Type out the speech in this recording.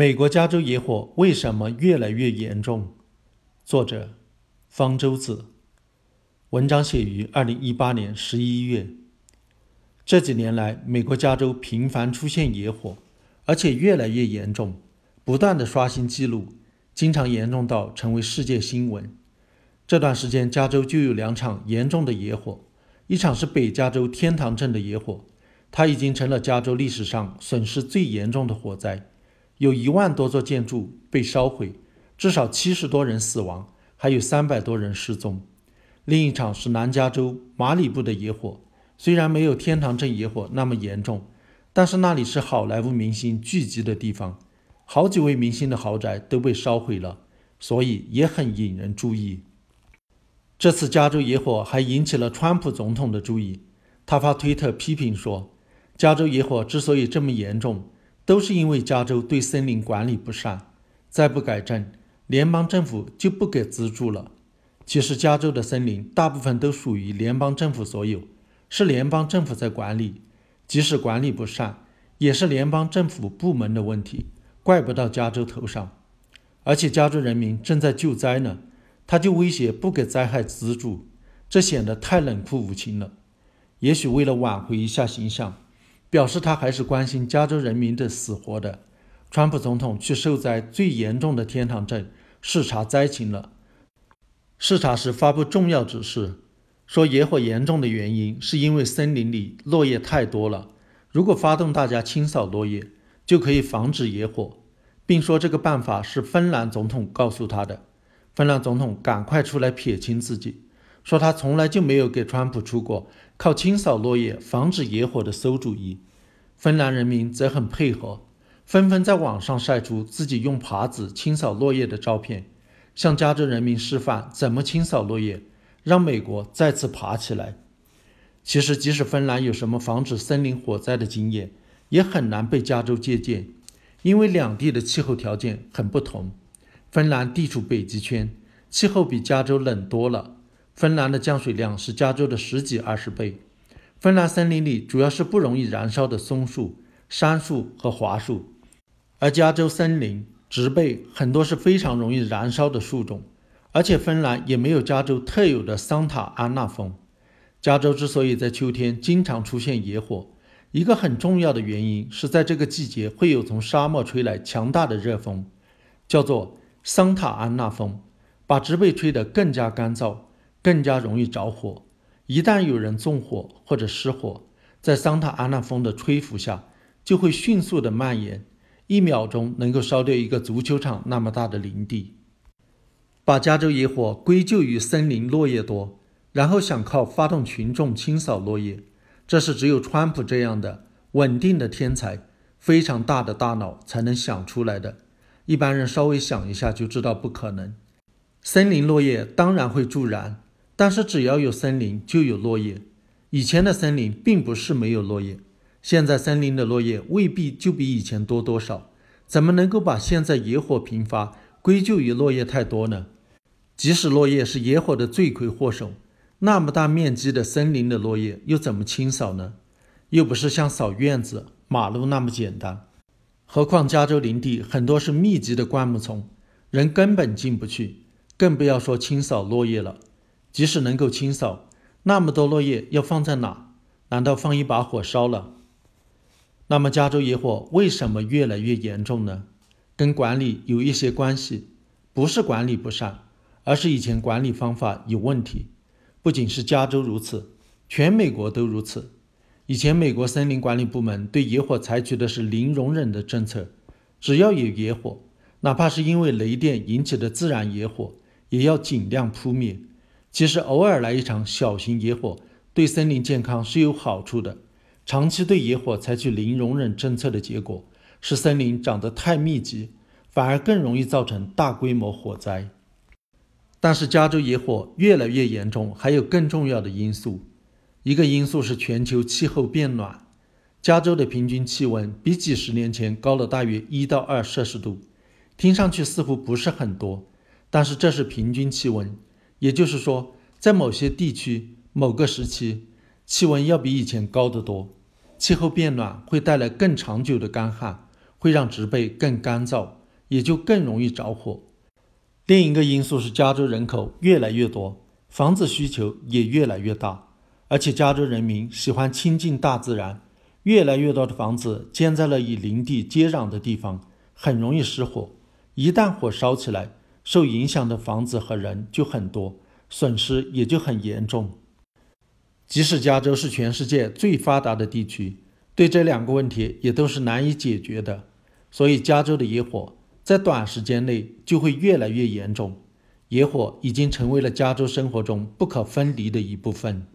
美国加州野火为什么越来越严重？作者方舟子，文章写于2018年11月。这几年来，美国加州频繁出现野火，而且越来越严重，不断的刷新记录，经常严重到成为世界新闻。这段时间，加州就有2场严重的野火，一场是北加州天堂镇的野火，它已经成了加州历史上损失最严重的火灾。有1万多座建筑被烧毁，至少70多人死亡，还有300多人失踪。另一场是南加州马里布的野火，虽然没有天堂镇野火那么严重，但是那里是好莱坞明星聚集的地方，好几位明星的豪宅都被烧毁了，所以也很引人注意。这次加州野火还引起了川普总统的注意，他发推特批评说，加州野火之所以这么严重，都是因为加州对森林管理不善，再不改正，联邦政府就不给资助了。其实加州的森林大部分都属于联邦政府所有，是联邦政府在管理，即使管理不善，也是联邦政府部门的问题，怪不到加州头上。而且加州人民正在救灾呢，他就威胁不给灾害资助，这显得太冷酷无情了。也许为了挽回一下形象，表示他还是关心加州人民的死活的，川普总统去受灾最严重的天堂镇视察灾情了。视察时发布重要指示，说野火严重的原因是因为森林里落叶太多了，如果发动大家清扫落叶，就可以防止野火，并说这个办法是芬兰总统告诉他的。芬兰总统赶快出来撇清自己，说他从来就没有给川普出过靠清扫落叶防止野火的馊主意。芬兰人民则很配合，纷纷在网上晒出自己用耙子清扫落叶的照片，向加州人民示范怎么清扫落叶，让美国再次爬起来。其实即使芬兰有什么防止森林火灾的经验，也很难被加州借鉴，因为两地的气候条件很不同。芬兰地处北极圈，气候比加州冷多了，芬兰的降水量是加州的10几20倍。芬兰森林里主要是不容易燃烧的松树、杉树和桦树，而加州森林植被很多是非常容易燃烧的树种，而且芬兰也没有加州特有的桑塔安娜风。加州之所以在秋天经常出现野火，一个很重要的原因是在这个季节会有从沙漠吹来强大的热风，叫做桑塔安娜风，把植被吹得更加干燥，更加容易着火。一旦有人纵火或者失火，在桑塔安娜风的吹拂下就会迅速的蔓延，1秒钟能够烧掉1个足球场那么大的林地。把加州野火归咎于森林落叶多，然后想靠发动群众清扫落叶，这是只有川普这样的稳定的天才，非常大的大脑才能想出来的，一般人稍微想一下就知道不可能。森林落叶当然会助燃，但是只要有森林就有落叶，以前的森林并不是没有落叶，现在森林的落叶未必就比以前多多少，怎么能够把现在野火频发归咎于落叶太多呢？即使落叶是野火的罪魁祸首，那么大面积的森林的落叶又怎么清扫呢？又不是像扫院子、马路那么简单。何况加州林地很多是密集的灌木丛，人根本进不去，更不要说清扫落叶了。即使能够清扫，那么多落叶要放在哪？难道放一把火烧了？那么加州野火为什么越来越严重呢？跟管理有一些关系，不是管理不善，而是以前管理方法有问题。不仅是加州如此，全美国都如此。以前美国森林管理部门对野火采取的是零容忍的政策，只要有野火，哪怕是因为雷电引起的自然野火，也要尽量扑灭。其实偶尔来一场小型野火对森林健康是有好处的，长期对野火采取零容忍政策的结果是森林长得太密集，反而更容易造成大规模火灾。但是加州野火越来越严重，还有更重要的因素。一个因素是全球气候变暖，加州的平均气温比几十年前高了大约1到2摄氏度，听上去似乎不是很多，但是这是平均气温，也就是说，在某些地区、某个时期，气温要比以前高得多。气候变暖会带来更长久的干旱，会让植被更干燥，也就更容易着火。另一个因素是加州人口越来越多，房子需求也越来越大，而且加州人民喜欢亲近大自然，越来越多的房子建在了与林地接壤的地方，很容易失火。一旦火烧起来，受影响的房子和人就很多，损失也就很严重。即使加州是全世界最发达的地区，对这两个问题也都是难以解决的，所以加州的野火在短时间内就会越来越严重。野火已经成为了加州生活中不可分离的一部分。